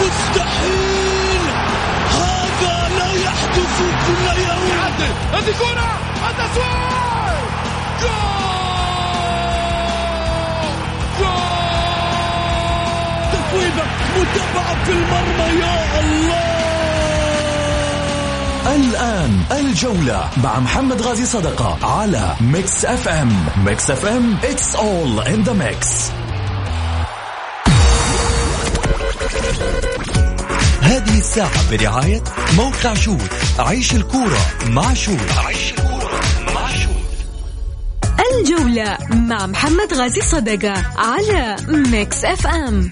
مستحيل هذا لا يحدث كل يوم. يعدل هذه كرة التسويق جول جول. تفويضة متابعة في المرمى يا الله. الآن الجولة مع محمد غازي صدقة على ميكس اف ام. ميكس اف ام it's all in the mix. هذه الساعة برعاية موقع شود عيش الكورة مع شود. الجولة مع محمد غازي صدقة على ميكس اف ام.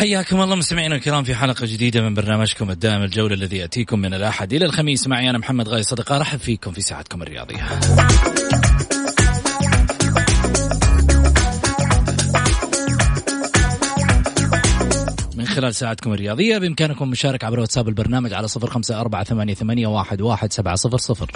حياكم الله مستمعينا الكرام في حلقة جديدة من برنامجكم الدائم الجولة الذي يأتيكم من الأحد إلى الخميس معي أنا محمد غازي صدقة. رحب فيكم في ساعتكم الرياضية. من خلال ساعتكم الرياضية بإمكانكم مشاركة عبر واتساب البرنامج على 0548811700.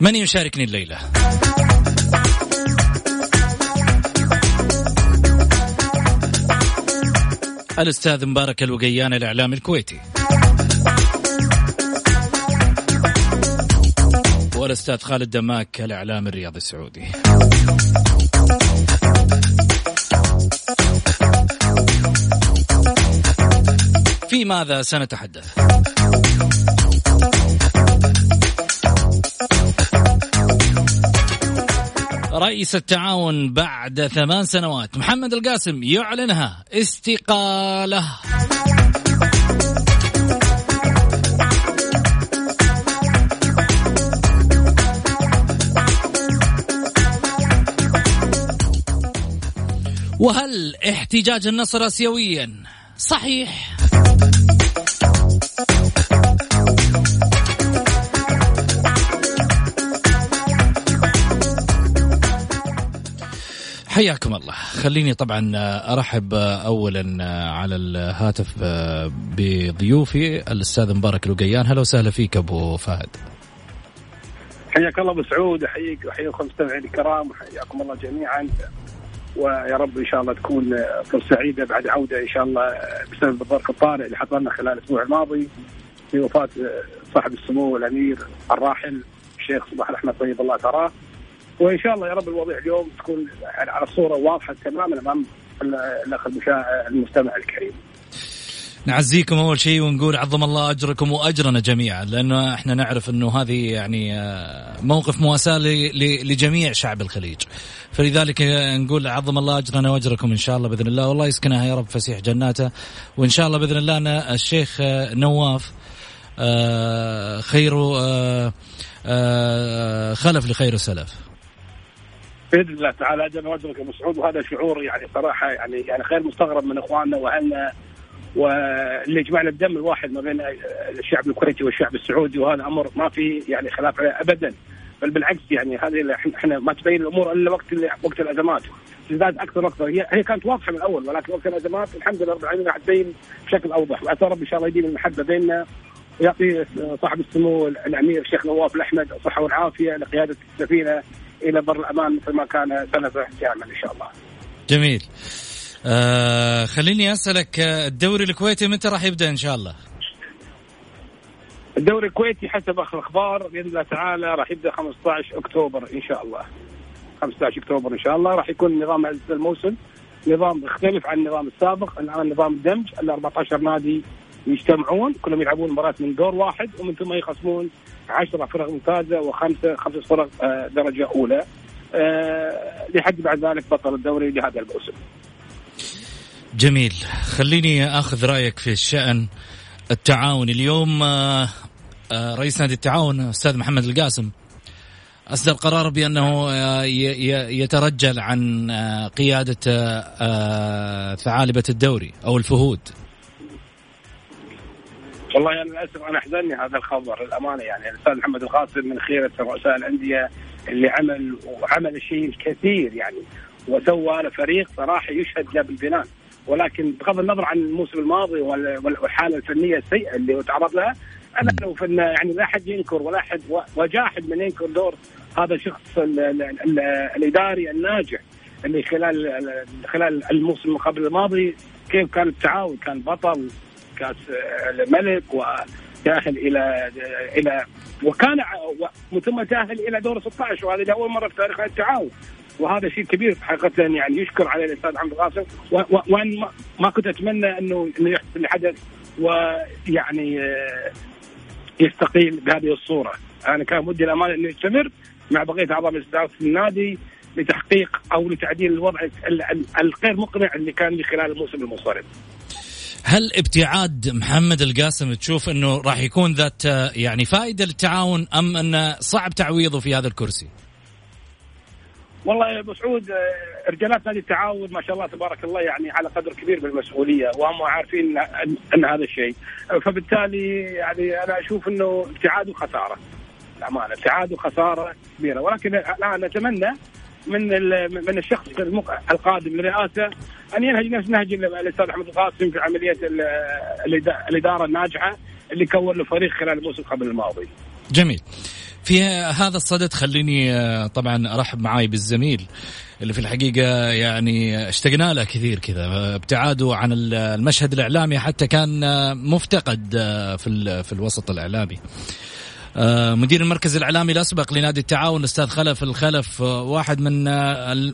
من يشاركني الليلة؟ الأستاذ مبارك الوعيان الإعلام الكويتي، والأستاذ خالد دماك الإعلام الرياضي السعودي. في ماذا سنتحدث؟ رئيس التعاون بعد 8 سنوات محمد القاسم يعلنها استقالة. وهل احتجاج النصر آسيويا صحيح؟ حياكم الله. خليني طبعا أرحب أولا على الهاتف بضيوفي الأستاذ مبارك الوعيان. هلا وسهلا فيك أبو فهد. حياك الله أبو سعود. أحييك وحياكم مستمعين الكرام وحياكم الله جميعا، ويا رب إن شاء الله تكون فرصة سعيدة بعد عودة إن شاء الله بسبب الضرق الطارئ اللي حصلنا خلال الأسبوع الماضي في وفاة صاحب السمو الأمير الراحل الشيخ صباح الأحمد طيب الله ثراه، وإن شاء الله يا رب الوضع اليوم تكون على الصورة واضحة تماما أمام الأخ المستمع الكريم. نعزيكم أول شيء ونقول عظم الله أجركم وأجرنا جميعا، لأنه إحنا نعرف أنه هذه يعني موقف مواساة لجميع شعب الخليج، فلذلك نقول عظم الله أجرنا وأجركم إن شاء الله بإذن الله، والله يسكنها يا رب فسيح جناته، وإن شاء الله بإذن الله أنا الشيخ نواف خيره خلف لخيره سلف بإذن الله تعالى. أجل وجهك أبو سعود، وهذا شعور يعني صراحة يعني غير مستغرب من إخواننا وأهلنا، واللي جمعنا الدم الواحد ما بين الشعب الكويتي والشعب السعودي، وهذا أمر ما في يعني خلاف عليه أبدا، بل بالعكس يعني هذه إحنا ما تبين الأمور إلا وقت الأزمات تزداد أكثر وأكثر. هي كانت واضحة من الأول، ولكن وقت الأزمات الحمد لله رب العالمين راح تبين بشكل أوضح، وأسأل رب إن شاء الله يديم المحبة بيننا ويعطي صاحب السمو الأمير الشيخ نواف الأحمد الصحة والعافية لقيادة السفينة إلى بر الأمان مثل ما كان سنة تعمل إن شاء الله. جميل. خليني أسألك، الدوري الكويتي متى راح يبدأ إن شاء الله؟ الدوري الكويتي حسب آخر الأخبار بإذن الله تعالى راح يبدأ 15 أكتوبر إن شاء الله. 15 أكتوبر إن شاء الله راح يكون نظام الموسم نظام يختلف عن النظام السابق، الآن نظام الدمج ال 14 نادي يجتمعون كلهم يلعبون مباراة من دور واحد ومن ثم يخصمون 10 فرق ممتازة وخمسة فرق درجة أولى لحد بعد ذلك بطل الدوري لهذا الموسم. جميل. خليني أخذ رأيك في الشأن التعاون اليوم. رئيس نادي التعاون أستاذ محمد القاسم أصدر قرار بأنه يترجل عن قيادة ثعالبة الدوري أو الفهود. والله يعني للأسف أنا أحزنني هذا الخبر للأمانة. يعني الأستاذ محمد القاسم من خيرة رؤساء الأندية اللي عمل شيء كثير يعني وسوى لفريق صراحة يشهد له بالبنان، ولكن بغض النظر عن الموسم الماضي والحالة الفنية السيئة اللي تعرض لها، أنا لو فن يعني لا أحد ينكر ولا أحد وجاحد من ينكر دور هذا الشخص الإداري الناجح اللي خلال الموسم قبل الماضي كيف كان التعاون كان بطل كأس الملك وتأهل إلى وكان ثم تأهل إلى دور 16، وهذا أول مرة في تاريخ التعاون، وهذا شيء كبير حقيقة. يعني يشكر عليه الأستاذ عبد القاسم، وأن ما كنت أتمنى أنه يحدث اللي حدث ويعني يستقيل بهذه الصورة. أنا كان ودي الأمانة أنه يستمر مع بقية أعضاء الإدارة في النادي لتحقيق أو لتعديل الوضع الغير مقنع اللي كان من خلال الموسم المنصرم. هل ابتعاد محمد القاسم تشوف أنه راح يكون ذات يعني فائدة للتعاون أم أنه صعب تعويضه في هذا الكرسي؟ والله يا أبو سعود، رجالات نادي التعاون ما شاء الله تبارك الله يعني على قدر كبير من المسؤولية وهم عارفين أن هذا الشيء، فبالتالي يعني أنا أشوف أنه ابتعاده خسارة الأمانة، ابتعاده خسارة كبيرة. ولكن الآن أتمنى من الشخص القادم للرئاسة أن ينهج نفس نهج الأستاذ أحمد القاسم في عملية الإدارة الناجحة اللي كون له فريق خلال الموسم قبل الماضي. جميل. في هذا الصدد خليني طبعا أرحب معاي بالزميل اللي في الحقيقة يعني اشتقنا له كثير كذا، ابتعاده عن المشهد الإعلامي حتى كان مفتقد في الوسط الإعلامي، مدير المركز الإعلامي الأسبق لنادي التعاون الأستاذ خلف الخلف، واحد من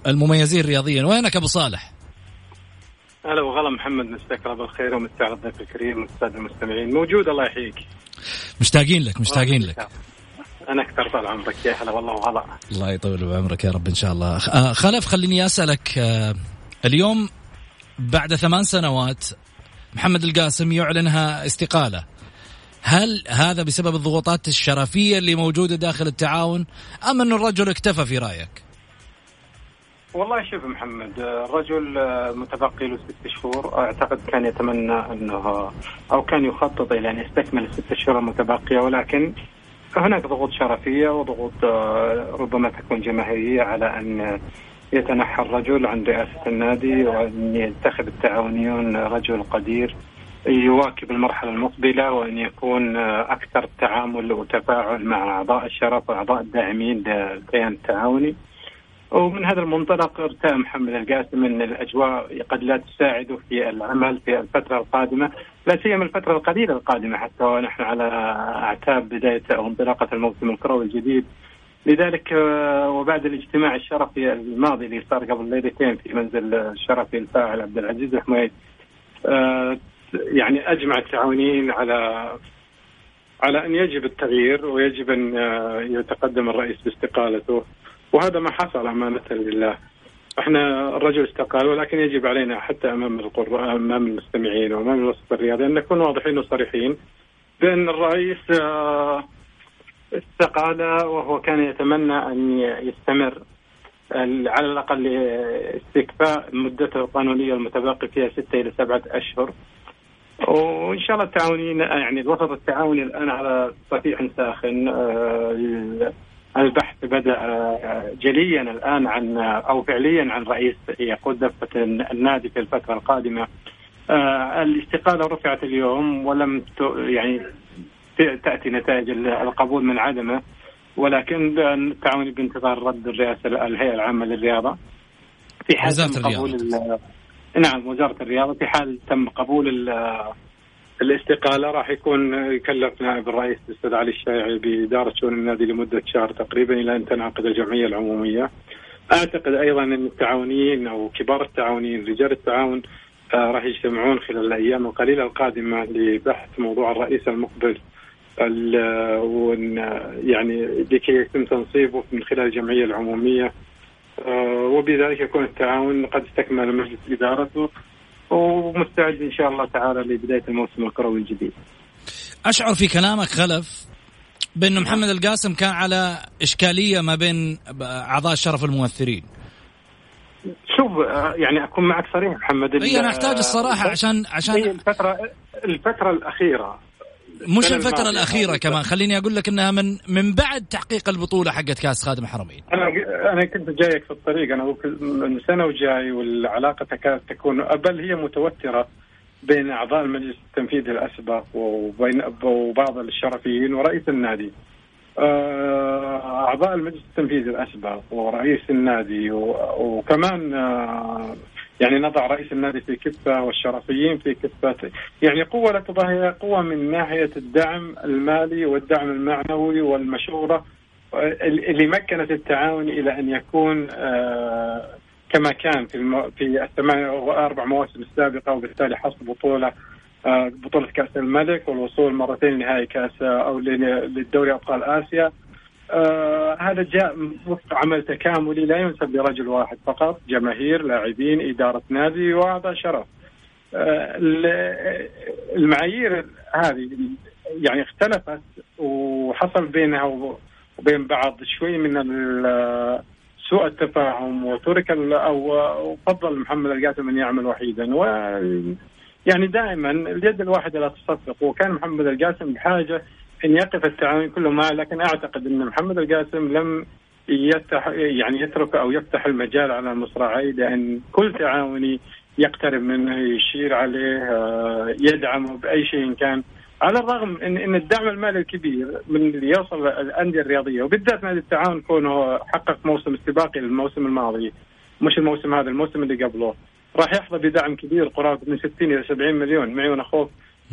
المميزين رياضيا. وينك أبو صالح؟ أهلا وغلا محمد، نستكرب الخير ومستعد الضيف الكريم والسادة المستمعين. موجود، الله يحييك. مشتاقين لك. أنا أكثر. طال عمرك، يا هلا والله وغلا. الله يطول بعمرك يا رب إن شاء الله. خلف، خليني أسألك، اليوم بعد 8 سنوات محمد القاسم يعلنها استقالة، هل هذا بسبب الضغوطات الشرفية اللي موجودة داخل التعاون أم أن الرجل اكتفى في رأيك؟ والله شوف محمد، الرجل متبقي له 6 شهور، أعتقد كان يتمنى أنه أو كان يخطط إلى أن يستكمل 6 شهور المتبقية، ولكن هناك ضغوط شرفية وضغوط ربما تكون جماهيرية على أن يتنحى الرجل عن رئاسة النادي وأن ينتخب التعاونيون رجل قدير يواكب المرحلة المقبلة وأن يكون أكثر تعامل وتفاعل مع أعضاء الشرف وأعضاء الداعمين للكيان التعاوني. ومن هذا المنطلق ارتأى محمد القاسم أن الأجواء قد لا تساعده في العمل في الفترة القادمة، لا سيما الفترة القليلة القادمة حتى ونحن على أعتاب بداية أو انطلاقة الموسم الكروي الجديد. لذلك وبعد الاجتماع الشرفي الماضي اللي صار قبل ليلتين في منزل الشرفي الفاعل عبدالعزيز الحميد، يعني أجمع التعاونيين على أن يجب التغيير ويجب أن يتقدم الرئيس باستقالته، وهذا ما حصل أمانة لله. احنا الرجل استقال، ولكن يجب علينا حتى أمام المستمعين وأمام الوسط الرياضي أن نكون واضحين وصريحين بأن الرئيس استقال وهو كان يتمنى أن يستمر على الأقل استكفاء مدة القانونية المتبقي فيها 6 إلى 7 أشهر. وإن شاء الله التعاونيين يعني الوسط التعاوني الآن على صفيح ساخن، البحث بدأ جليا الآن عن أو فعليا عن رئيس يقود دفة النادي في الفترة القادمة. الاستقالة رفعت اليوم ولم يعني تأتي نتائج القبول من عدمه، ولكن التعاوني بانتظار رد الرئاسة الهيئة العامة للرياضة في حال وزارة الرياضة. في حال تم قبول الاستقالة راح يكون يكلف نائب الرئيس الأستاذ علي الشايعي بإدارة شؤون النادي لمدة شهر تقريبا إلى أن تنعقد الجمعية العمومية. أعتقد أيضا أن التعاونيين أو كبار التعاونيين رجال التعاون راح يجتمعون خلال الأيام القليلة القادمة لبحث موضوع الرئيس المقبل، يعني لكي يتم تنصيبه من خلال الجمعية العمومية، وبذلك يكون التعاون قد استكمل مجلس إدارته ومستعد إن شاء الله تعالى لبداية الموسم الكروي الجديد. أشعر في كلامك خلف بأن محمد القاسم كان على إشكالية ما بين أعضاء شرف الممثلين. شوف يعني أكون معك صريح محمد، أنا أحتاج الصراحة عشان الفترة الأخيرة، مش الفترة الأخيرة كمان، خليني أقول لك إنها من بعد تحقيق البطولة حقت كأس خادم الحرمين. أنا كنت جايك في الطريق، أنا من سنة وجاي، والعلاقة تكاد تكون بل هي متوترة بين أعضاء المجلس التنفيذي الأسبق وبين وبعض الشرفيين ورئيس النادي. أعضاء المجلس التنفيذي الأسبق ورئيس النادي وكمان يعني نضع رئيس النادي في كفة والشرفيين في كفة، يعني قوة لا تضاهيها، قوة من ناحية الدعم المالي والدعم المعنوي والمشورة اللي مكنت التعاون إلى أن يكون كما كان في 4 مواسم السابقة، وبالتالي حصد بطولة كأس الملك والوصول مرتين لنهائي كأس أو للدوري أبطال آسيا. هذا جاء وفق عمل تكاملي لا ينسب لرجل واحد فقط، جماهير، لاعبين، إدارة نادي، وأعضاء شرف. المعايير هذه يعني اختلفت وحصل بينها وبين بعض شوي من سوء التفاهم، وترك أو فضل محمد القاسم أن يعمل وحيدا، يعني دائما اليد الواحدة لا تصفق، وكان محمد القاسم بحاجة أن يقف التعاون كله معه. لكن أعتقد أن محمد القاسم لم يترك أو يفتح المجال على المصراعي، لأن كل تعاوني يقترب منه يشير عليه يدعمه بأي شيء كان، على الرغم أن الدعم المالي الكبير من اللي يوصل الأندية الرياضية وبالذات نادي التعاون كونه حقق موسم استباقي للموسم الماضي، مش الموسم هذا، الموسم اللي قبله، راح يحظى بدعم كبير قرابة من 60 إلى 70 مليون معيون أخوه.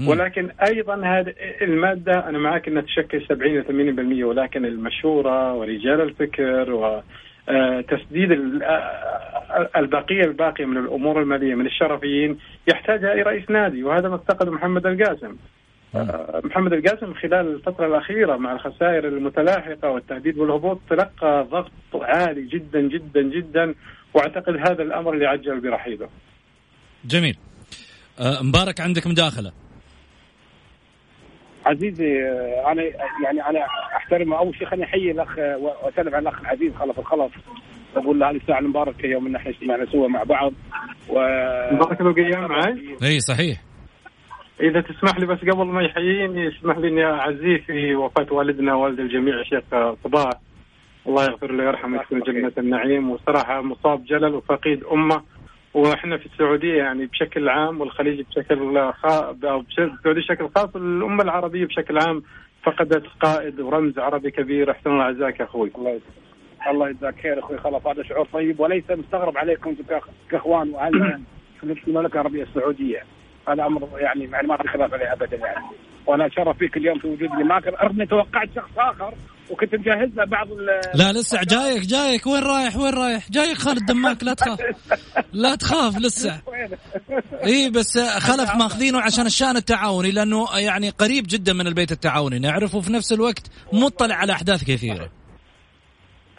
ولكن أيضا هذه المادة أنا معاك أنها تشكل 70 إلى 80%، ولكن المشورة ورجال الفكر وتسديد الباقية من الأمور المالية من الشرفيين يحتاجها أي رئيس نادي، وهذا ما افتقده محمد القاسم. محمد القاسم خلال الفترة الأخيرة مع الخسائر المتلاحقة والتهديد والهبوط تلقى ضغط عالي جدا جدا جدا، وأعتقد هذا الأمر اللي عجل برحيله. جميل. مبارك عندك مداخلة؟ عزيزي أنا يعني أنا أحترم أول شيء، خليني أحيي الأخ وأسلم على الأخ العزيز خلف الخلف، أقول له هذه الساعة المباركة يوم إن إحنا اجتمعنا سوا مع بعض مبارك الوعيان معي. إيه صحيح. إذا تسمح لي بس قبل ما يحييني اسمح لي إني أعزيه في وفاة والدنا والد الجميع الشيخ صباح، الله يغفر له ويرحمه ويسكنه جنة النعيم، وصراحة مصاب جلل وفقيد أمه. وإحنا في السعودية يعني بشكل عام والخليج بشكل خاص أو بشكل خاص الأمة العربية بشكل عام فقدت قائد ورمز عربي كبير. أحسن الله عزاك يا أخوي. الله يجزاك خير أخوي خلف، هذا شعور طيب وليس مستغرب عليكم كإخوان وأهل في المملكة العربية السعودية، هذا أمر يعني ما في خلاف عليه أبدا يعني. وأنا شرف فيك اليوم في وجودي معك، أرني توقعت شخص آخر وكنت مجهز له بعض لا لسه جايك وين رايح جايك خالد دماك، لا تخاف لسه. إيه بس خلف ماخذينه عشان الشأن التعاوني، لأنه يعني قريب جدا من البيت التعاوني نعرفه، في نفس الوقت مطلع على أحداث كثيرة.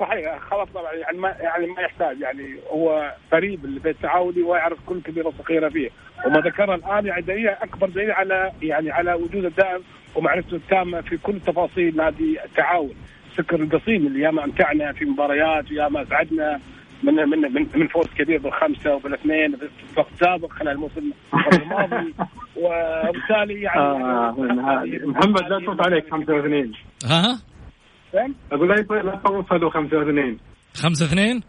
صحيح خلاص طبعا، يعني ما يحتاج، يعني هو قريب البيت التعاوني ويعرف كل كبيرة وصغيرة فيه، وما ذكرها الآن يعني دليل أكبر دليل على يعني على وجود الدائم ومعرفته التامة في كل تفاصيل نادي التعاون. سكر القصيم اللي ياما امتعنا في مباريات وياما سعدنا من من من, من فوز كبير بال5 وبال2 في وقت سابق خلال الموسم الماضي، وبالتالي يعني محمد لا تفوت عليك 25. ها أقول لا تطوفها له 25 5-2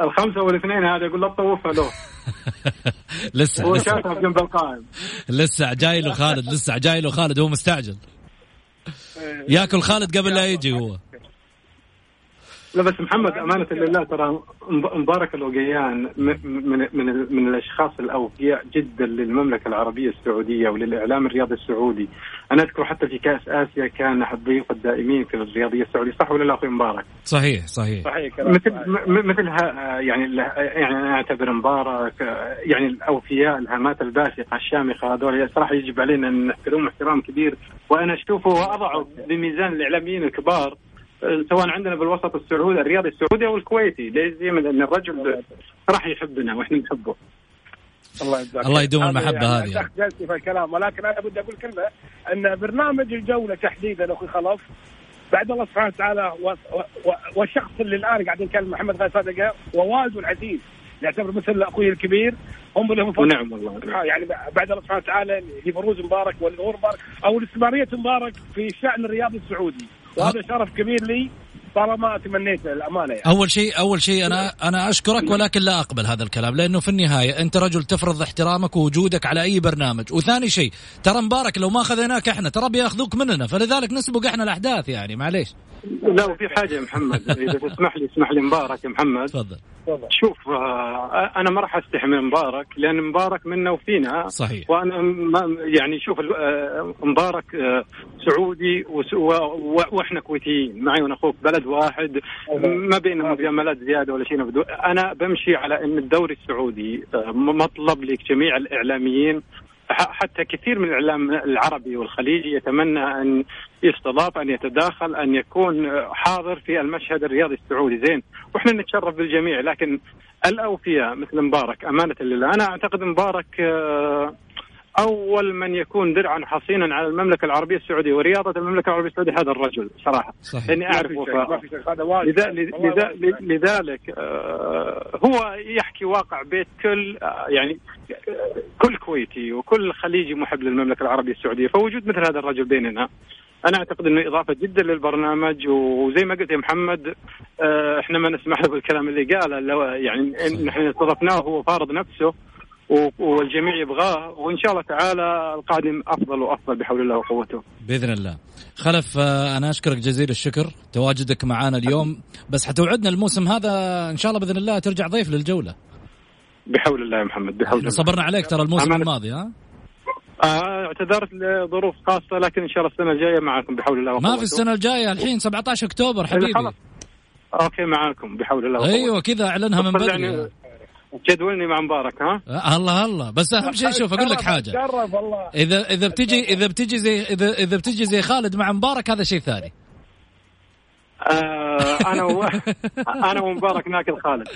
الخمسة والاثنين هذا أقول لا تطوفها له. لسه شاطها في جنب القائم، لسه جاي له خالد هو مستعجل ياكل خالد قبل لا يجي هو. لا بس محمد أمانة لله ترى مبارك الوعيان من الأشخاص الأوفياء جدا للمملكة العربية السعودية وللإعلام الرياضي السعودي. أنا أذكر حتى في كأس آسيا كان أحد ضيوف الدائمين في الرياضية السعودية، صح ولا لا أخوي مبارك؟ صحيح. مثلها يعني أنا أعتبر مبارك يعني الأوفياء الهامات الباسقة الشامخة هذول صراحة يجب علينا أن نحترمهم احترام كبير، وأنا أشوفه وأضعه بميزان الإعلاميين الكبار سواء عندنا بالوسط السعودي الرياضي السعودي أو الكويتي، لازم أن الرجل راح يحبنا وإحنا نحبه. الله يدوم المحبة هذه. يعني جلسي في الكلام، ولكن أنا بدي أقول كلمة أن برنامج الجولة تحديدا أخي خلف بعد الله سبحانه وتعالى والشخص اللي الآن قاعدين نتكلم محمد غازي صدقة ووالده العزيز يعتبر مثل أخوي الكبير، هم اللي هم ونعم والله يعني بعد الله سبحانه وتعالى لبروز مبارك والنور مبارك أو الاستمرارية مبارك في شأن الرياضي السعودي، وهذا شرف كبير لي طالما تمنيته الأمانة. يعني أول شيء أنا أشكرك، ولكن لا أقبل هذا الكلام لأنه في النهاية أنت رجل تفرض احترامك ووجودك على أي برنامج. وثاني شيء ترى مبارك لو ما أخذناك إحنا ترى بيأخذوك مننا، فلذلك نسبق إحنا الأحداث يعني معليش. لا وفي حاجة يا محمد إذا تسمح لي مبارك يا محمد تفضل. شوف أنا ما راح أستحمل مبارك لأن مبارك منا وفينا صحيح. وأنا يعني شوف مبارك سعودي وإحنا كويتيين معي ونخوك بلد واحد ما بيننا مجاملات زيادة ولا شيء. أنا بمشي على أن الدوري السعودي مطلب لجميع الإعلاميين، حتى كثير من الإعلام العربي والخليجي يتمنى أن يستضاف أن يتداخل أن يكون حاضر في المشهد الرياضي السعودي زين، وإحنا نتشرف بالجميع. لكن الأوفياء مثل مبارك أمانة لله أنا أعتقد مبارك أول من يكون درعا حصينا على المملكة العربية السعودية ورياضة المملكة العربية السعودية هذا الرجل صراحة صحيح. لأني أعرفه لذلك هو يحكي واقع بيت كل يعني كل كويتي وكل خليجي محب للمملكة العربية السعودية، فوجود مثل هذا الرجل بيننا أنا أعتقد أنه إضافة جدا للبرنامج. وزي ما قلت يا محمد إحنا ما نسمح له بالكلام اللي قاله، لو يعني إحنا استضفناه وهو فارض نفسه والجميع يبغاه، وإن شاء الله تعالى القادم أفضل وأفضل بحول الله وقوته بإذن الله. خلف أنا أشكرك جزيل الشكر تواجدك معنا اليوم، بس حتوعدنا الموسم هذا إن شاء الله بإذن الله ترجع ضيف للجولة بحول الله يا محمد بحول الله. صبرنا عليك ترى الموسم الماضي ها اعتذرت لظروف خاصة، لكن إن شاء الله السنة الجاية معكم بحول الله وقوته. ما في السنة الجاية الحين 17 أكتوبر حبيبي خلص. أوكي معكم بحول الله وقوته. أيوة كذا أعلنها من بدري يعني جدولني مع مبارك ها الله بس اهم شيء شوف اقول لك حاجه اذا بتجي زي خالد مع مبارك هذا شيء ثاني. انا ومبارك ناكل خالد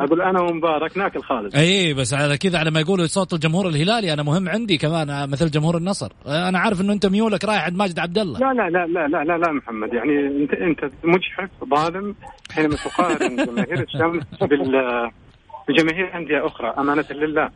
اقول انا ومبارك ناكل خالد اي بس على كذا على ما يقولوا صوت الجمهور الهلالي انا مهم عندي كمان مثل جمهور النصر. انا عارف انه انت ميولك رايح عند ماجد عبد الله. لا لا لا لا لا لا محمد يعني انت مجحف ظالم حينما تقارن جماهير الشمس بالجماهير انديه اخرى امانه لله.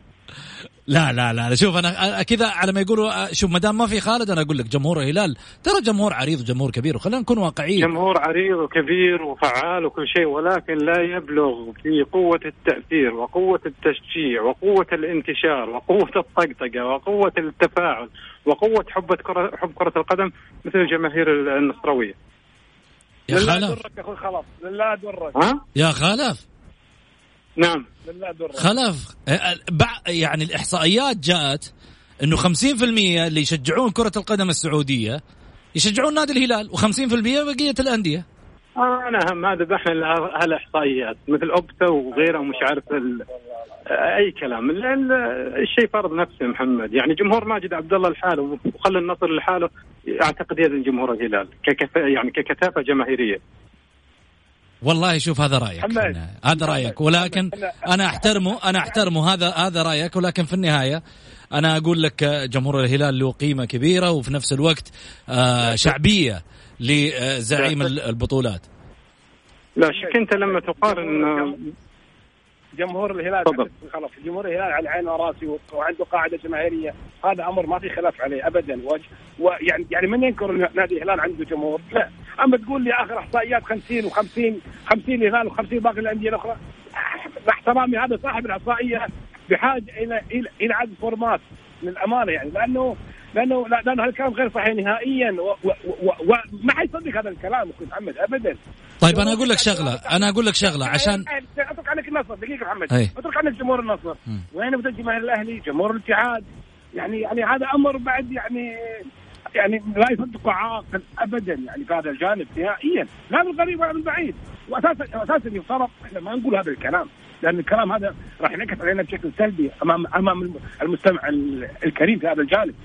لا لا لا شوف انا كذا على ما يقولوا شوف مدام ما في خالد انا اقول لك جمهور الهلال ترى جمهور عريض جمهور كبير وخلينا نكون واقعيين جمهور عريض وكبير وفعال وكل شيء، ولكن لا يبلغ في قوة التأثير وقوة التشجيع وقوة الانتشار وقوة الطقطقة وقوة التفاعل وقوة حب كرة القدم مثل الجماهير النصراوية. يا خالد لا درك يا خالد نعم خلف يعني الإحصائيات جاءت أنه 50% اللي يشجعون كرة القدم السعودية يشجعون نادي الهلال و50% بقية الأندية. أنا هم هذا بحنا هالإحصائيات مثل أبتة وغيرها ومش عارف أي كلام لأن الشيء فرض نفسه محمد. يعني جمهور ماجد عبد الله لحاله وخلى النصر لحاله أعتقد يدن جمهور الهلال يعني ككثافة جماهيرية. والله شوف هذا رأيك هذا رأيك ولكن أنا أحترمه هذا رأيك، ولكن في النهاية أنا أقول لك جمهور الهلال له قيمة كبيرة وفي نفس الوقت شعبية لزعيم البطولات. لا شك أنت لما تقارن جمهور الهلال خلاص جمهور الهلال على عينه وراسي وعنده قاعدة جماهيرية هذا أمر ما في خلاف عليه أبدا ويعني من ينكر نادي الهلال عنده جمهور؟ لا. أما تقول لي آخر إحصائيات 50 هلال و50 باقي الأندية الأخرى باحترامي هذا صاحب الإحصائية بحاجة إلى عدد فورمات للأمانة يعني لأنه لأنه هذا الكلام غير صحيح نهائيا وما حيصدق هذا الكلام أخوي محمد أبدا. طيب أنا أقول لك شغلة عشان أترك عنك النصر دقيقة محمد أترك عنك جمهور النصر وين بدأ جمهور الأهلي جمهور الاتحاد يعني هذا أمر بعد يعني لا يصدق عاقل أبدا يعني في هذا الجانب نهائيا لا من قريب ولا من بعيد وأساسا يفترض إحنا ما نقول هذا الكلام لأن الكلام هذا راح ينعكس علينا بشكل سلبي أمام المستمع الكريم في هذا الجانب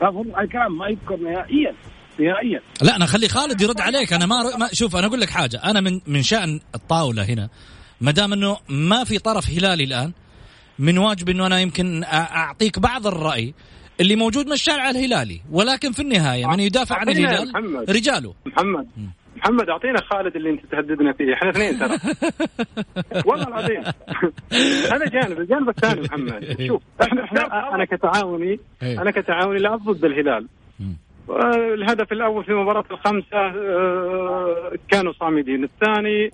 فهذا الكلام ما يذكر نهائيا. لا أنا خلي خالد يرد عليك أنا ما شوف أنا أقول لك حاجة أنا من شأن الطاولة هنا مدام أنه ما في طرف هلالي الآن من واجب أنه أنا يمكن أعطيك بعض الرأي اللي موجود من الشارع الهلالي ولكن في النهاية من يدافع عن الهلال رجاله. محمد أعطينا خالد اللي أنت تهددنا فيه إحنا اثنين ترى والله العظيم. هذا جانب الجانب الثاني محمد شوف إحنا أنا كتعاوني لا ضد الهلال الهدف الأول في مباراة الخمسة كانوا صامدين الثاني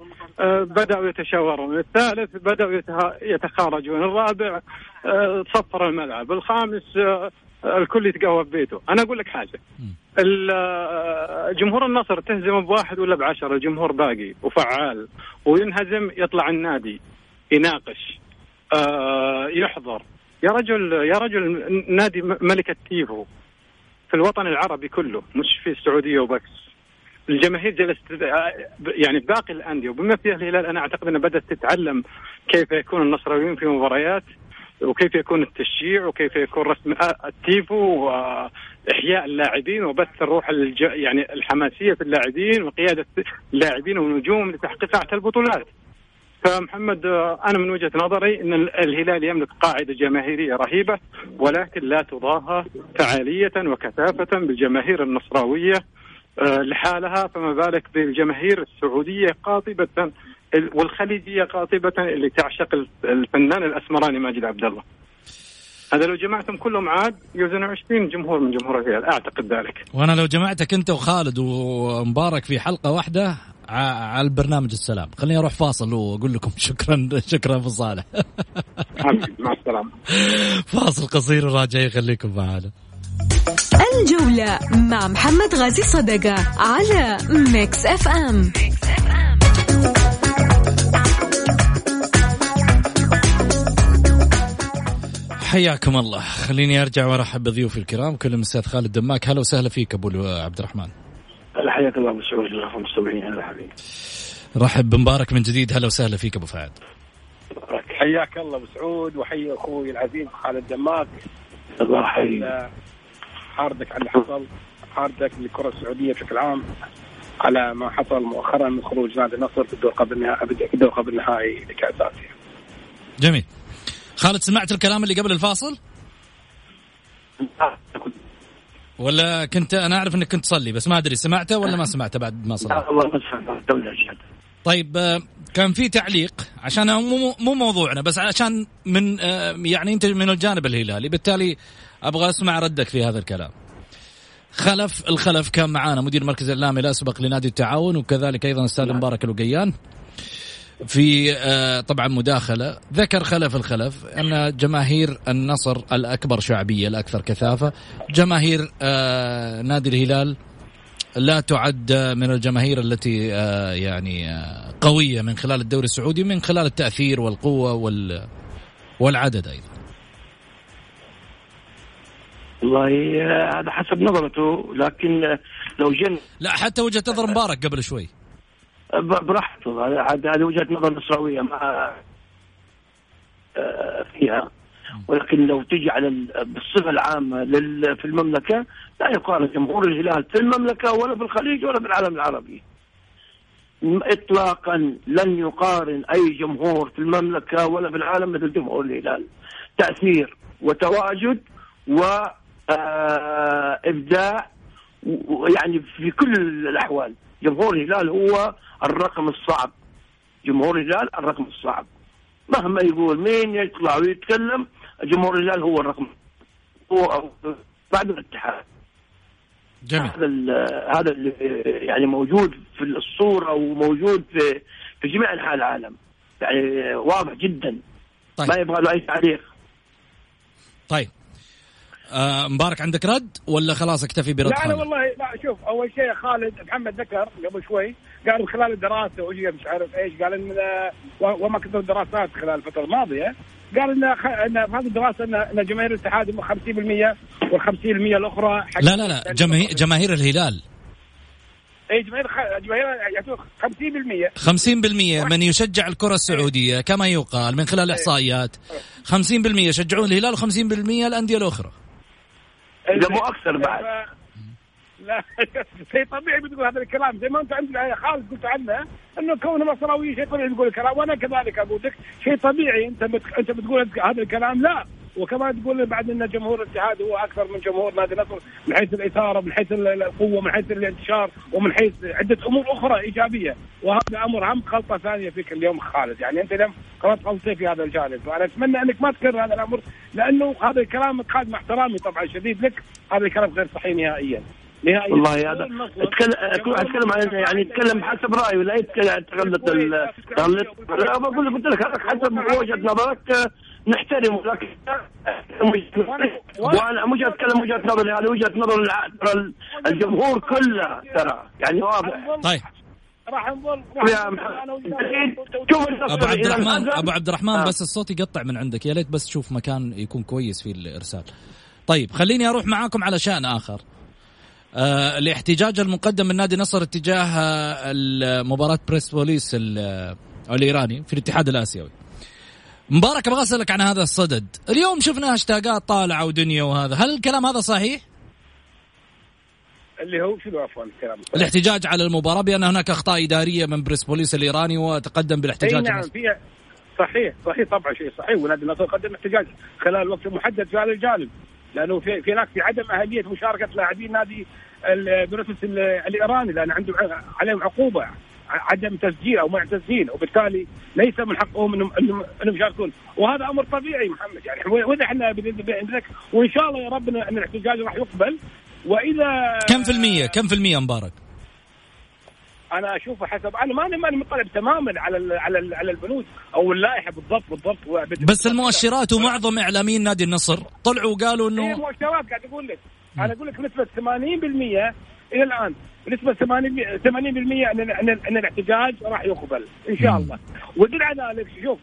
بدأوا يتشاورون الثالث بدأوا يتخارجون الرابع تصفر الملعب الخامس الكل يتقوى في بيته. أنا أقول لك حاجة الجمهور النصر تهزم بواحد ولا ب10 الجمهور باقي وفعال وينهزم يطلع النادي يناقش يحضر يا رجل نادي ملكة تيفو في الوطن العربي كله مش في السعودية وبس الجماهير جلست يعني باقي الأندية وبما فيها الهلال أنا أعتقد أنها بدأت تتعلم كيف يكون النصراويين في مباريات وكيف يكون التشجيع وكيف يكون رسم التيفو وإحياء اللاعبين وبث الروح يعني الحماسية في اللاعبين وقيادة اللاعبين ونجوم لتحقيق أعلى البطولات. فمحمد أنا من وجهة نظري أن الهلال يملك قاعدة جماهيرية رهيبة ولكن لا تضاهى فعالية وكثافة بالجماهير النصراوية لحالها فما بالك بالجماهير السعودية قاطبة والخليجية قاطبة اللي تعشق الفنان الأسمراني ماجد عبد الله. هذا لو جمعتهم كلهم عاد يوزنوا 20 جمهور من جمهور الهلال أعتقد ذلك. وأنا لو جمعتك أنت وخالد ومبارك في حلقة واحدة على البرنامج السلام. خليني أروح فاصل وأقول لكم شكرا أبو صالح. مع السلامة. فاصل قصير وراجع يخليكم معنا. الجولة مع محمد غازي صدقة على ميكس اف ام. حياكم الله. خليني أرجع وأرحب بضيوفي الكرام كل الأستاذ خالد دماك هلا وسهلا فيك أبو عبد الرحمن. هلا حياك الله أبو سعود الأخوة مستمعين هلا حبيبي. رحب بمبارك من جديد هلا وسهلا فيك أبو فهد. حياك الله أبو سعود وحيا أخوي العزيز خالد دماك. الله يحييك. حاردك على اللي حصل حاردك للكرة السعودية بشكل عام على ما حصل مؤخرا من خروج نادي النصر في الدور قبل النهائي لكأس آسيا. جميل. خالد سمعت الكلام اللي قبل الفاصل؟ ولا كنت أنا أعرف أنك كنت تصلي بس ما أدري سمعته ولا ما سمعته بعد ما صلى؟ الله ما سمعته. طيب كان في تعليق عشان مو موضوعنا بس عشان من يعني أنت من الجانب الهلالي بالتالي أبغى أسمع ردك في هذا الكلام. خلف الخلف كان معانا مدير مركز الإعلامي الأسبق لنادي التعاون وكذلك أيضا أستاذ مبارك الوعيان في طبعا مداخلة ذكر خلف الخلف أن جماهير النصر الأكبر شعبية الأكثر كثافة جماهير نادي الهلال لا تعد من الجماهير التي يعني قوية من خلال الدوري السعودي من خلال التأثير والقوة والعدد أيضا. والله هذا حسب نظرته لكن لو جن لا حتى وجهة نظر مبارك قبل شوي براحته هذه وجهة نظر نصراوية ما فيها ولكن لو تجي على بالصفة العامة في المملكة لا يقارن جمهور الهلال في المملكة ولا في الخليج ولا في العالم العربي إطلاقا لن يقارن أي جمهور في المملكة ولا في العالم مثل جمهور الهلال تأثير وتواجد وإبداع يعني في كل الأحوال. جمهور الهلال هو الرقم الصعب جمهور الهلال الرقم الصعب مهما يقول مين يطلع ويتكلم جمهور الهلال هو الرقم هو بعد الاتحاد. هذا اللي يعني موجود في الصورة وموجود في جميع أنحاء العالم يعني واضح جدا. طيب. ما يبغى له أي تعليق. طيب مبارك عندك رد ولا خلاص اكتفي برد؟ لا أنا والله لا، شوف أول شيء خالد محمد ذكر قبل شوي قال خلال الدراسة وجي مش عارف إيش قال إن وما كنت دراسات خلال الفترة الماضية قال إن في هذه الدراسة إن جماهير الاتحاد 50% وال50% الأخرى لا جماهير الهلال اي جماهير يعتبر 50% من يشجع الكرة السعودية كما يقال من خلال احصائيات 50% يشجعون الهلال و50% الأندية الأخرى. إذا مو أكثر بعد لا شيء طبيعي بتقول هذا الكلام زي ما أنت عند خالد قلت عنه إنه كونه مصراوي شيء طبيعي بتقول الكلام، وأنا كذلك أقول لك شيء طبيعي أنت بتقول هذا الكلام. لا وكمان تقول بعد ان جمهور الاتحاد هو اكثر من جمهور نادي النصر من حيث الاثاره من حيث القوه من حيث الانتشار ومن حيث عده امور اخرى ايجابيه، وهذا امر هم خلطه ثانيه فيك اليوم خالد، يعني انت لم قررت خلطتي في هذا الجانب، وانا اتمنى انك ما تكرر هذا الامر لانه هذا الكلام خالد مع احترامي طبعا شديد لك هذا الكلام غير صحيح نهائيا نهائيا. والله هذا اتكلم عن يعني اتكلم حسب رايي ولا تغلط لا بقول قلت لك حسب وجهه نظرك نحترم، لكن وانا مش اتكلم وجهه نظري، هذه وجهه نظر الجمهور كله ترى يعني واضح. طيب راح نقول ابو عبد الرحمن بس الصوت يقطع من عندك، يا ليت بس تشوف مكان يكون كويس فيه الارسال. طيب خليني اروح معاكم على شان اخر، الاحتجاج المقدم من نادي نصر اتجاه مباراه برسبوليس الايراني في الاتحاد الاسيوي. مبارك ابغى اسالك عن هذا الصدد، اليوم شفنا هاشتاقات طالعه ودنيا وهذا، هل الكلام هذا صحيح؟ اللي هو شنو عفوا الكلام؟ الاحتجاج على المباراه بان هناك اخطاء اداريه من برسبوليس الايراني وتقدم بالاحتجاج. نعم فيها صحيح طبعا شيء صحيح، ونادي النصر قدم احتجاج خلال وقت محدد في هذا الجانب لانه في هناك في عدم اهميه مشاركه لاعبين نادي برسبوليس الايراني لان عندهم عليهم عقوبه عدم تسجيل أو مع تسجيل، وبالتالي ليس من حقهم أنهم يشاركون، وهذا أمر طبيعي محمد يعني وإذا إحنا بنذلك وإن شاء الله يا ربنا أن الاحتجاج راح يقبل. وإذا كم في المية مبارك؟ أنا أشوفه حسب أنا ما أنا مطلع تماما على البنود أو اللائحة بالضبط بس المؤشرات ومعظم إعلاميين نادي النصر طلعوا وقالوا إنه المؤشرات قاعد أقول لك أنا أقول لك نسبة 80% إلى الآن بنسبة 80% أن الاحتجاج راح يقبل إن شاء الله. والدليل على ذلك شوف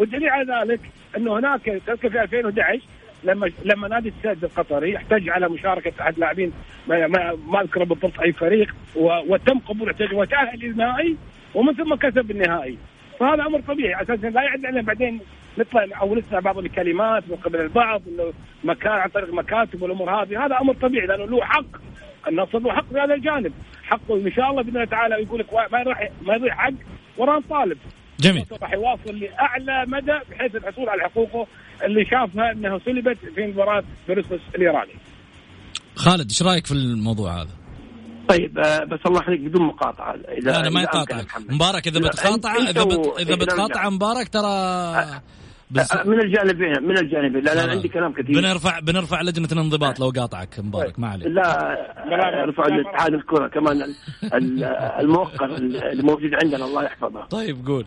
والدليل على ذلك أنه هناك في 2011 لما نادي السد القطري احتج على مشاركة أحد لاعبين ما أذكر بالضبط أي فريق وتم قبول احتجاج وتأهل النهائي ومن ثم كسب النهائي، فهذا أمر طبيعي أساسا لا يعدنا بعدين نطلع أو نسمع بعض الكلمات من قبل البعض إنه مكان عن طريق مكاتب والأمور هذه، هذا أمر طبيعي لأنه له حق النصر وحق في هذا الجانب حقه إن شاء الله بإذن الله تعالى يقول لك ما راح حق وراه طالب جميل راح يواصل لأعلى مدى بحيث الحصول على حقوقه اللي شافها أنها سلبت في مباراة برسبوليس الإيراني. خالد إيش رأيك في الموضوع هذا؟ طيب بس الله يخليك بدون مقاطعة إذا أنا ما يقاطعك مبارك إذا بتقاطع إذا بتقاطع مبارك ترى من الجانبين لا عندي كلام كثير بنرفع لجنة الانضباط لو قاطعك مبارك ما عليك لا رفع الاتحاد الكرة كمان الموقر الموجود عندنا الله يحفظه. طيب قول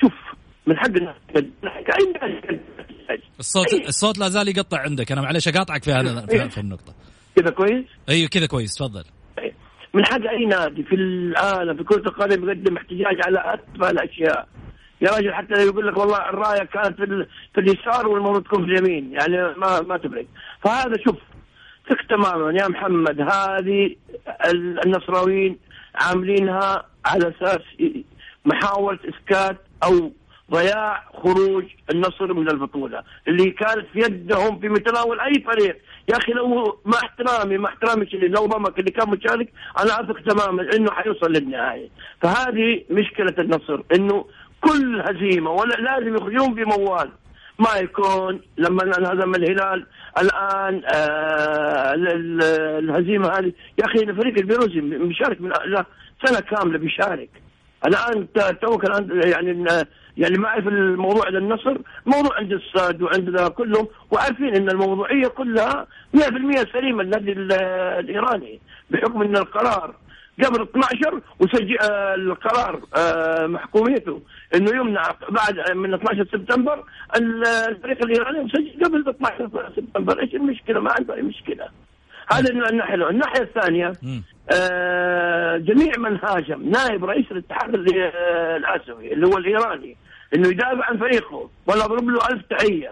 شوف من حقنا الصوت لا زال يقطع عندك انا معليش اقاطعك في هذا في النقطة كذا كويس ايوه كذا كويس تفضل. من حق اي نادي في العالم في كرة القدم يقدم احتجاج على أتفه الاشياء يا راجل حتى يقول لك والله الراية كانت في اليسار والمفروض تكون في اليمين يعني ما تفرق. فهذا شوف ثق تماما يا محمد هذه النصراويين عاملينها على أساس محاولة إسكات أو ضياع خروج النصر من البطولة اللي كانت في يدهم في متناول أي فريق. يا أخي لو ما احترامي لو ضمك اللي كان مشارك أنا أثق تماما إنه حيوصل للنهاية. فهذه مشكلة النصر إنه كل هزيمة ولا لازم يخرجون بموال ما يكون لما هزم الهلال الآن الهزيمة هذه يا أخي الفريق البيروزي مشارك من سنة كاملة بيشارك الآن توك يعني ما أعرف الموضوع للنصر موضوع عند الساد وعندنا كلهم وعارفين إن الموضوعية كلها 100% سليمة للنادي الإيراني بحكم إن القرار قبل 12 وسجل القرار محكوميته انه يمنع بعد من 12 سبتمبر الفريق الايراني مسجل قبل 12 سبتمبر، ايش المشكله؟ ما عنده اي مشكله. هذا الناحيه الاولى. الناحيه الثانيه جميع من هاجم نائب رئيس الاتحاد الاسيوي اللي هو الايراني انه يدافع عن فريقه، ولا اضرب له 1000 تحيه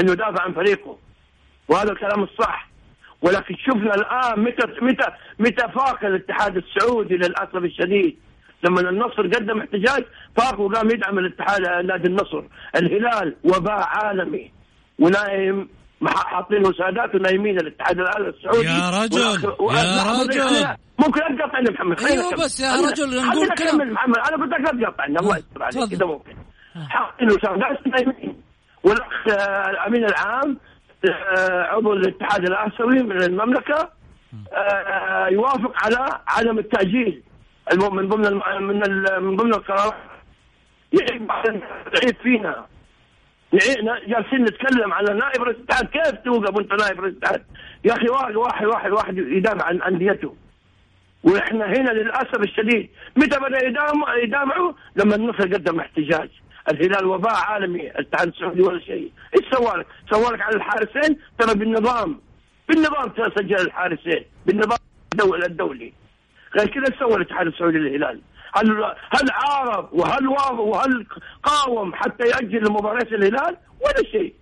انه يدافع عن فريقه، وهذا الكلام الصح. ولكن شفنا الان متى فاق الاتحاد السعودي للاسف الشديد، لما النصر قدم احتجاج فاق وقام يدعم الاتحاد نادي النصر. الهلال وباء عالمي ونايم، حاطين وسادات ونايمين الاتحاد السعودي. يا رجل ممكن اقطع على محمد؟ ايوه بس يا رجل نقول كلام محمد، انا بدك تقطع على الله يستر عليك كذا. ممكن حاطين وسادات ونايمين، والاخ الامين العام عضو الاتحاد الآسيوي من المملكة يوافق على عدم التأجيل من ضمن القرارات. يعيب فينا، جالسين نتكلم على نائب رئيس الاتحاد، كيف توقف أنت نائب رئيس الاتحاد؟ يا أخي واحد يدافع عن أنديته، وإحنا هنا للأسف الشديد. متى بدأ يدافعوا؟ لما النصر قدم احتجاج. الهلال وباء عالمي، الاتحاد السعودي ولا شيء. ايش سوالك؟ سوالك على الحارسين، ترى بالنظام سجل الحارسين بالنظام الدولي. غير كذا سوى الاتحاد السعودي للهلال. هل عارض وهل واضح وهل قاوم حتى يأجل مباراة الهلال؟ ولا شيء.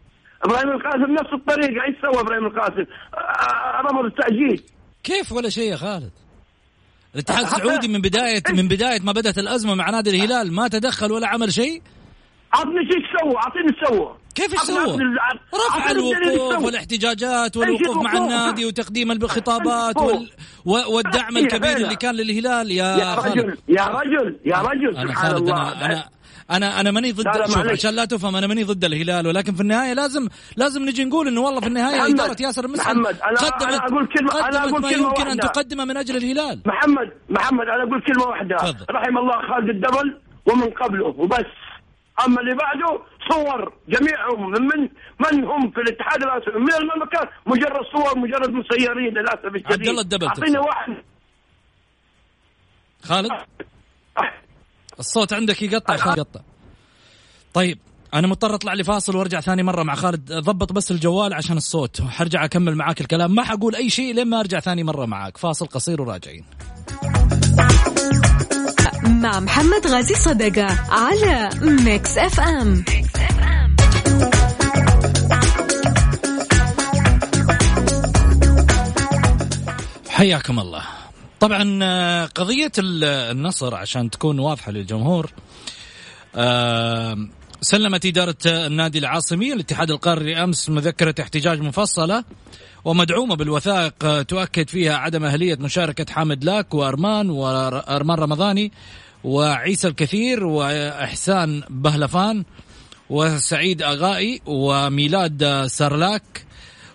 ابراهيم القاسم نفس الطريقة، ايش سوى ابراهيم القاسم؟ رفض التأجيل. كيف ولا شيء يا خالد؟ الاتحاد السعودي من بداية ما بدأت الأزمة مع نادي الهلال ما تدخل ولا عمل شيء. عطني شيء تسوي، عطيني تسوي كيف تسوي؟ رفع الوقوف والاحتجاجات والوقوف مع النادي وتقديم الخطابات والدعم الكبير اللي كان للهلال. يا رجل سبحان الله. انا ماني ضد، عشان لا تفهم، انا ماني ضد الهلال، ولكن في النهايه لازم نجي نقول انه والله في النهايه إدارة ياسر المسحل انا اقول كلمه ما يمكن ان تقدمه من اجل الهلال. محمد انا اقول كلمه واحده، رحم الله خالد الدبل ومن قبله وبس. أما اللي بعده صور جميعهم من هم في الاتحاد الآسيوي من المملكة، مجرد صور، مجرد مسيرين للأسف الشديد. عبد الله الدبل، أعطيني واحد. خالد الصوت عندك يقطع. خالد طيب أنا مضطر أطلع لفاصل وارجع ثاني مرة مع خالد. ضبط بس الجوال عشان الصوت، حرجع أكمل معاك الكلام، ما حقول أي شيء لما أرجع ثاني مرة معاك. فاصل قصير وراجعين مع محمد غازي صدقة على ميكس اف ام. حياكم الله. طبعا قضية النصر عشان تكون واضحة للجمهور، سلمت إدارة النادي العاصمي الاتحاد القاري أمس مذكرة احتجاج مفصلة ومدعومة بالوثائق تؤكد فيها عدم أهلية مشاركة حامد لاك وأرمان رمضاني وعيسى الكثير وإحسان بهلفان وسعيد أغائي وميلاد سرلاك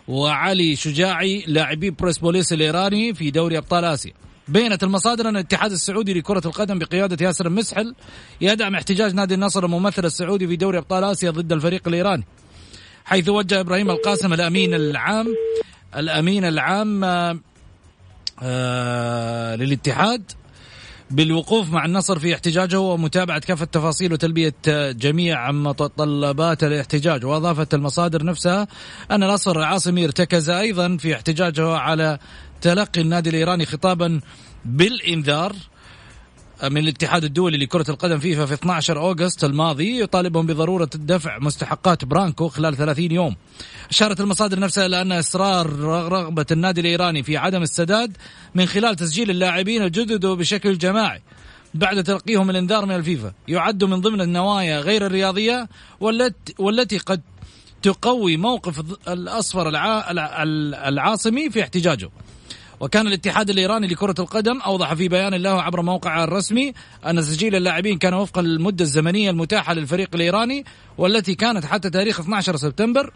وعلي شجاعي لاعبي برسبوليس الإيراني في دوري أبطال آسيا. بينت المصادر أن الاتحاد السعودي لكرة القدم بقيادة ياسر المسحل يدعم احتجاج نادي النصر الممثل السعودي في دوري أبطال آسيا ضد الفريق الإيراني، حيث وجه إبراهيم القاسم الأمين العام للاتحاد بالوقوف مع النصر في احتجاجه ومتابعة كافة تفاصيل وتلبية جميع متطلبات الاحتجاج. وأضافت المصادر نفسها أن النصر العاصمي ارتكز أيضا في احتجاجه على تلقي النادي الإيراني خطابا بالإنذار من الاتحاد الدولي لكرة القدم فيفا في 12 أغسطس الماضي يطالبهم بضرورة دفع مستحقات برانكو خلال 30 يوم. أشارت المصادر نفسها إلى أن إصرار رغبة النادي الإيراني في عدم السداد من خلال تسجيل اللاعبين الجدد بشكل جماعي بعد تلقيهم الإنذار من الفيفا يعد من ضمن النوايا غير الرياضية والتي قد تقوي موقف الأصفر العاصمي في احتجاجه. وكان الاتحاد الإيراني لكرة القدم أوضح في بيان له عبر موقعه الرسمي أن تسجيل اللاعبين كان وفقا للمدة الزمنية المتاحة للفريق الإيراني والتي كانت حتى تاريخ 12 سبتمبر،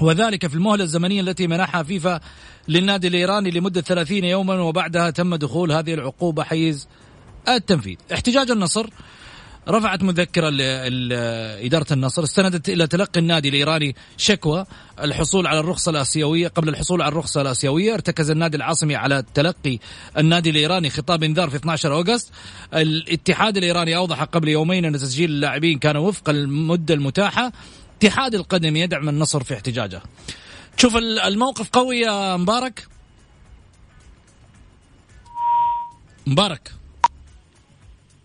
وذلك في المهلة الزمنية التي منحها فيفا للنادي الإيراني لمدة 30 يوما، وبعدها تم دخول هذه العقوبة حيز التنفيذ. احتجاج النصر رفعت مذكرة لإدارة النصر استندت إلى تلقي النادي الإيراني شكوى الحصول على الرخصة الآسيوية. قبل الحصول على الرخصة الآسيوية ارتكز النادي العاصمي على تلقي النادي الإيراني خطاب انذار في 12 أغسطس. الاتحاد الإيراني أوضح قبل يومين أن تسجيل اللاعبين كان وفق المدة المتاحة. اتحاد القدم يدعم النصر في احتجاجه. شوف الموقف قوي يا مبارك. مبارك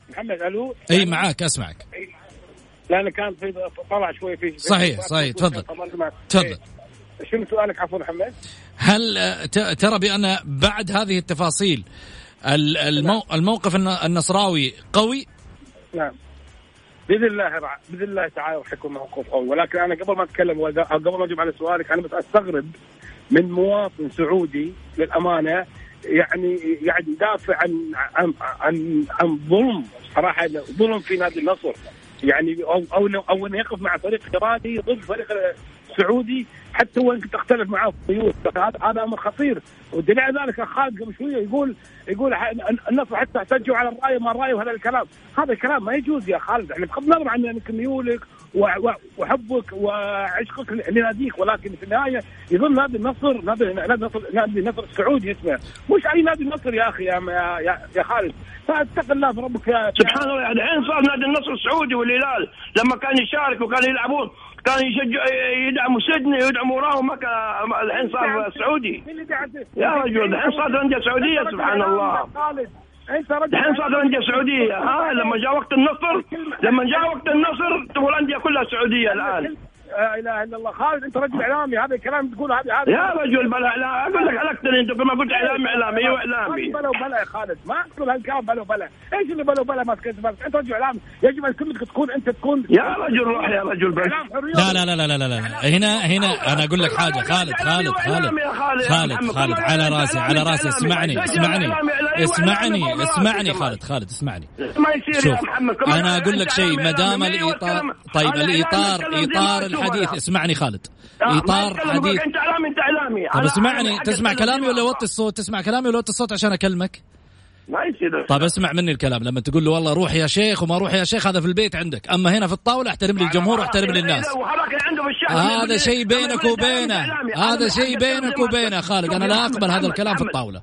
محمد ألو. أي معاك أسمعك. لا أنا كان في طلع شوي في صحيح تفضل. شنو سؤالك عفوا محمد؟ هل ترى بأن بعد هذه التفاصيل الموقف النصراوي قوي؟ نعم بإذن الله بإذن الله تعالى حيكون موقف قوي، ولكن أنا قبل ما أتكلم قبل ما أجيب على سؤالك أنا بس أستغرب من مواطن سعودي للأمانة يعني يدافع عن عن عن ظلم صراحة ظلم في نادي النصر يعني أو أن يقف مع فريق إيراني ضد فريق سعودي حتى وإن تختلف معه الطيور هذا أمر خطير. ودليل ذلك خالد قبل شوية يقول النصر حتى احتجوا على الرأي ما الرأي وهذا الكلام هذا الكلام ما يجوز يا خالد. إحنا بغض النظر عن أنك ميولك وحبك وعشقك لناديك ولكن في النهاية يظل نادي النصر نادي النصر السعودي اسمه مش أي نادي النصر يا أخي يا خالد. فاتق الله في ربك سبحان الله. الحين صار نادي النصر السعودي والهلال لما كان يشارك وكان يلعبون كان يشجع يدعموا سيدني يدعموا وراهم الحين صار سعودي يا رجل. الحين صار رندة سعودية سبحان الله. الحين صار رندة سعودية ها لما جاء وقت النصر تقول أندية كلها سعودية الآن. لا إله إلا الله خالد أنت رجل إعلامي هذا الكلام تقول هذا يا رجل بلا لا أقول لك ألكتني أنت كما قلت إعلامي وإعلامي بلا يا خالد ما أقول هالكلام بلا إيش اللي بلا ما تكذب أنت رجل إعلامي يجب أن كلمتك تكون أنت تكون يا رجل روح يا رجل بس لا لا لا لا لا هنا أنا أقول لك حاجة خالد على رأسي اسمعني خالد اسمعني شوف أنا أقول لك شيء مدام الإطار طيب الإطار حديث اسمعني خالد إطار حديث أنت إعلامي طب اسمعني تسمع كلامي ولا وطي الصوت عشان أكلمك ما يصير. طب اسمع مني الكلام لما تقول له والله روح يا شيخ وما روح يا شيخ هذا في البيت عندك أما هنا في الطاولة احترم لي الجمهور واحترم لي الناس هذا شيء بينك وبينه خالد أنا لا أقبل هذا الكلام في الطاولة.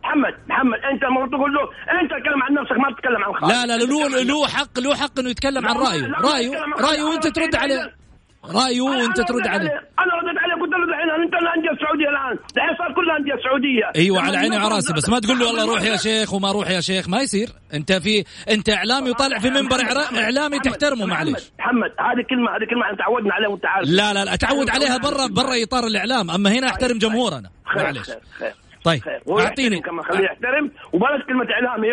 محمد أنت المفروض تقول له أنت تتكلم عن نفسك ما تتكلم عن خالد. لا لا له حق إنه يتكلم عن رأيه وأنت ترد عليه وانت ترد عليه. انا ردت عليه قلت له الحين انت الانديه السعوديه الان الحين صار كل الانديه السعوديه ايوه على عيني وعراسي بس ما تقول له والله روح يا شيخ وما روح يا شيخ ما يصير. انت اعلامي وطالع في منبر اعلامي تحترمه معلش محمد هذه كلمه انت تعودنا عليها وانت عارف لا اتعود عليها برا اطار الاعلام اما هنا احترم جمهورنا معلش طيب اعطيني كما خليه يحترم وبلاش كلمه اعلامي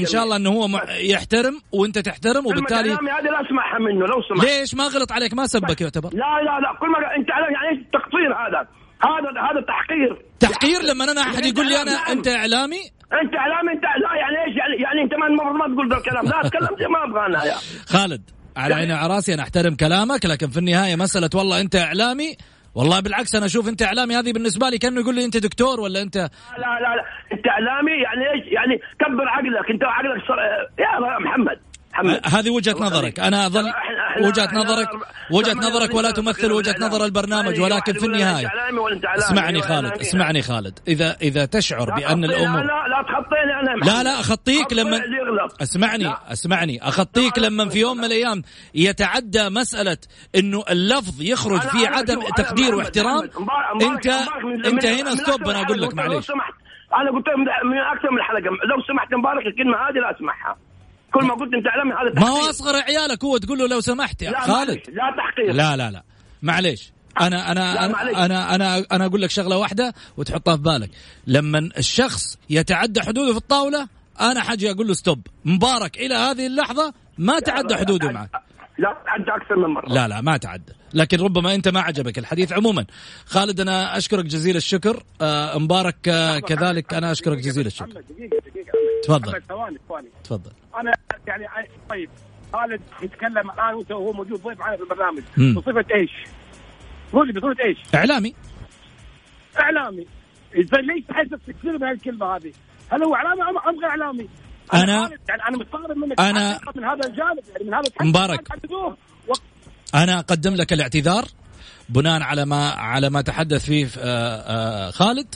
ان شاء الله انه هو يحترم وانت تحترم وبالتالي اعلامي هذا لا اسمعها منه لو سمحت. ليش ما غلط عليك ما سبك يعتبر لا كل ما انت اعلامي يعني ايش التقصير هذا تحقير لما انا احد يقول لي انا انت اعلامي انت لا يعني ايش يعني انت ما تقول ذا الكلام لا اتكلم زي ما ابغى انا يا خالد على عيني عراسي انا احترم كلامك لكن في النهايه مساله والله انت اعلامي والله بالعكس أنا أشوف أنت إعلامي هذه بالنسبة لي كأنه يقول لي أنت دكتور ولا أنت لا أنت إعلامي يعني إيش يعني كبر عقلك أنت عقلك يا محمد هذه وجهة نظرك أنا أظل وجهة نظرك ولا تمثل وجهة نظر البرنامج ولكن في النهاية اسمعني خالد إذا تشعر بأن الأمور لا تخطيني أنا لا أخطيك لما اسمعني أخطيك لما في يوم من الأيام يتعدى مسألة إنه اللفظ يخرج فيه عدم تقدير واحترام أنت هنا ستوب أنا أقول لك معليش أنا قلت من أكثر من الحلقة لو سمحت مبارك الكلمة هذه لا أسمعها كل ما قلت انت اعلمي هذا ما هو اصغر عيالك هو تقول له لو سمحت يا خالد لا تحقير لا معليش انا اقول لك شغله واحده وتحطها في بالك لما الشخص يتعدى حدوده في الطاوله انا حاجي اقول له ستوب. مبارك الى هذه اللحظه ما تعدى حدوده معك لا تعدى اكثر من مره لا ما تعدى لكن ربما انت ما عجبك الحديث. عموما خالد انا اشكرك جزيل الشكر مبارك كذلك انا اشكرك جزيل الشكر. تفضل انا يعني طيب خالد يتكلم الان وهو موجود ضيف معي في البرنامج بصفه ايش؟ قول لي بصفه ايش؟ اعلامي ازاي ليش تحس تكثير من هالكلمه هذه؟ هل هو اعلامي ام غير اعلامي؟ انا مستغرب منك من هذا الجانب يعني من هذا مبارك. انا اقدم لك الاعتذار بناء على ما تحدث فيه خالد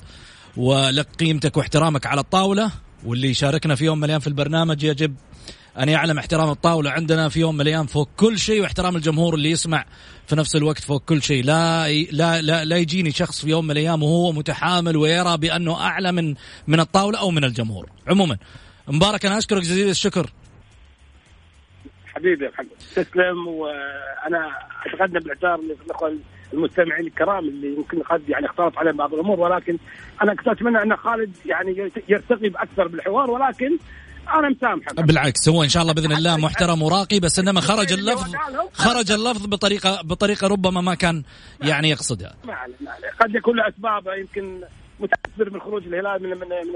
ولك قيمتك واحترامك على الطاولة، واللي شاركنا في يوم مليان في البرنامج يجب أن يعلم احترام الطاولة عندنا في يوم مليان فوق كل شيء، واحترام الجمهور اللي يسمع في نفس الوقت فوق كل شيء. لا لا لا, لا يجيني شخص في يوم مليان وهو متحامل ويرى بأنه أعلى من الطاولة أو من الجمهور. عموما مبارك أنا أشكرك جزيل الشكر حبيبي يا محمد، تسلم. وأنا أتقدم بالاعتذار للأخوة المستمعين الكرام اللي يمكن قد يعني اختلط عليهم بعض الأمور، ولكن أنا كنت أتمنى أن خالد يعني يرتقي أكثر بالحوار، ولكن أنا مسامحك بالعكس، هو إن شاء الله بإذن الله محترم وراقي، بس إنما خرج اللفظ بطريقة ربما ما كان يعني يقصدها. ما علي. قد يكون له أسباب يمكن متأثر من خروج الهلال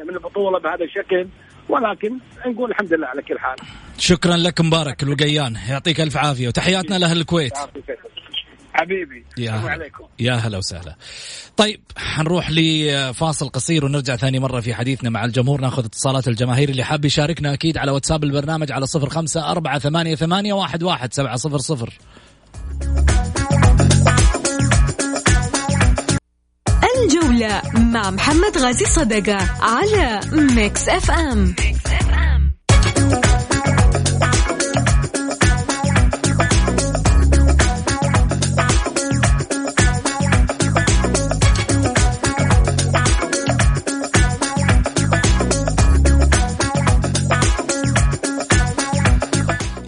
من البطولة بهذا الشكل، ولكن نقول الحمد لله على كل حال. شكرا لك مبارك الوقيان، يعطيك ألف عافية وتحياتنا لأهل الكويت حبيبي. السلام عليكم. يا هلا وسهلا. طيب حنروح لفاصل قصير ونرجع ثاني مرة في حديثنا مع الجمهور، ناخذ اتصالات الجماهير اللي حاب يشاركنا أكيد على واتساب البرنامج على 0548811700. الجولة مع محمد غازي صدقة على ميكس اف ام.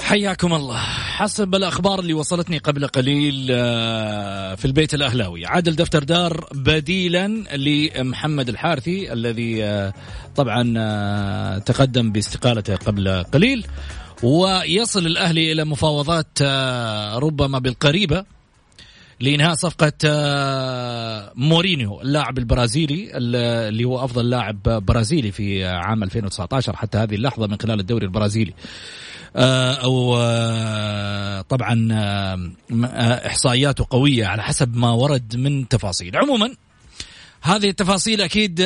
حياكم الله. حسب الأخبار اللي وصلتني قبل قليل في البيت الأهلاوي، عادل دفتر دار بديلا لمحمد الحارثي الذي طبعا تقدم باستقالته قبل قليل، ويصل الأهلي إلى مفاوضات ربما بالقريبة لإنهاء صفقة مورينيو اللاعب البرازيلي اللي هو أفضل لاعب برازيلي في عام 2019 حتى هذه اللحظة من خلال الدوري البرازيلي، أو طبعا إحصائياته قوية على حسب ما ورد من تفاصيل. عموما هذه التفاصيل أكيد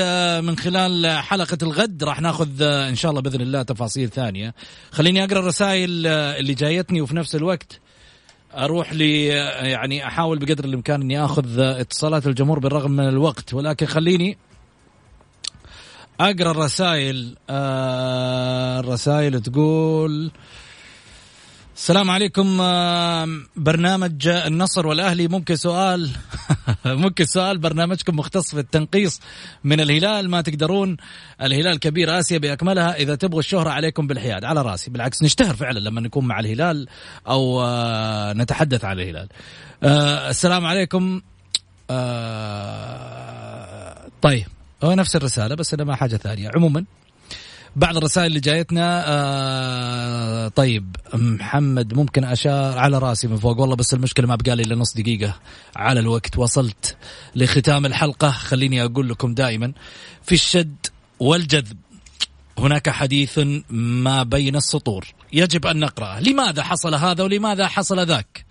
من خلال حلقة الغد راح ناخذ إن شاء الله بإذن الله تفاصيل ثانية. خليني أقرأ الرسائل اللي جايتني، وفي نفس الوقت أروح لي يعني أحاول بقدر الإمكان أني أخذ اتصالات الجمهور بالرغم من الوقت، ولكن خليني أقرأ الرسائل. الرسائل تقول السلام عليكم، برنامج النصر والأهلي ممكن سؤال برنامجكم مختص في التنقيص من الهلال، ما تقدرون، الهلال كبير آسيا بأكملها، إذا تبغوا الشهرة عليكم بالحياد. على راسي، بالعكس نشتهر فعلا لما نكون مع الهلال أو نتحدث عن الهلال. السلام عليكم. طيب هو نفس الرسالة بس أنا ما حاجة ثانية. عموما بعض الرسائل اللي جايتنا طيب محمد ممكن أشار على راسي من فوق والله، بس المشكلة ما بقالي إلا نص دقيقة على الوقت، وصلت لختام الحلقة. خليني أقول لكم دائما في الشد والجذب هناك حديث ما بين السطور يجب أن نقرأه. لماذا حصل هذا ولماذا حصل ذاك،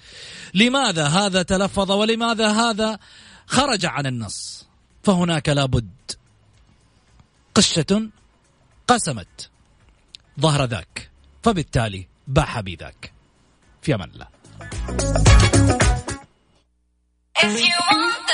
لماذا هذا تلفظ ولماذا هذا خرج عن النص، فهناك لابد قشة قسمت ظهر ذاك فبالتالي باح بذاك. في أمان الله.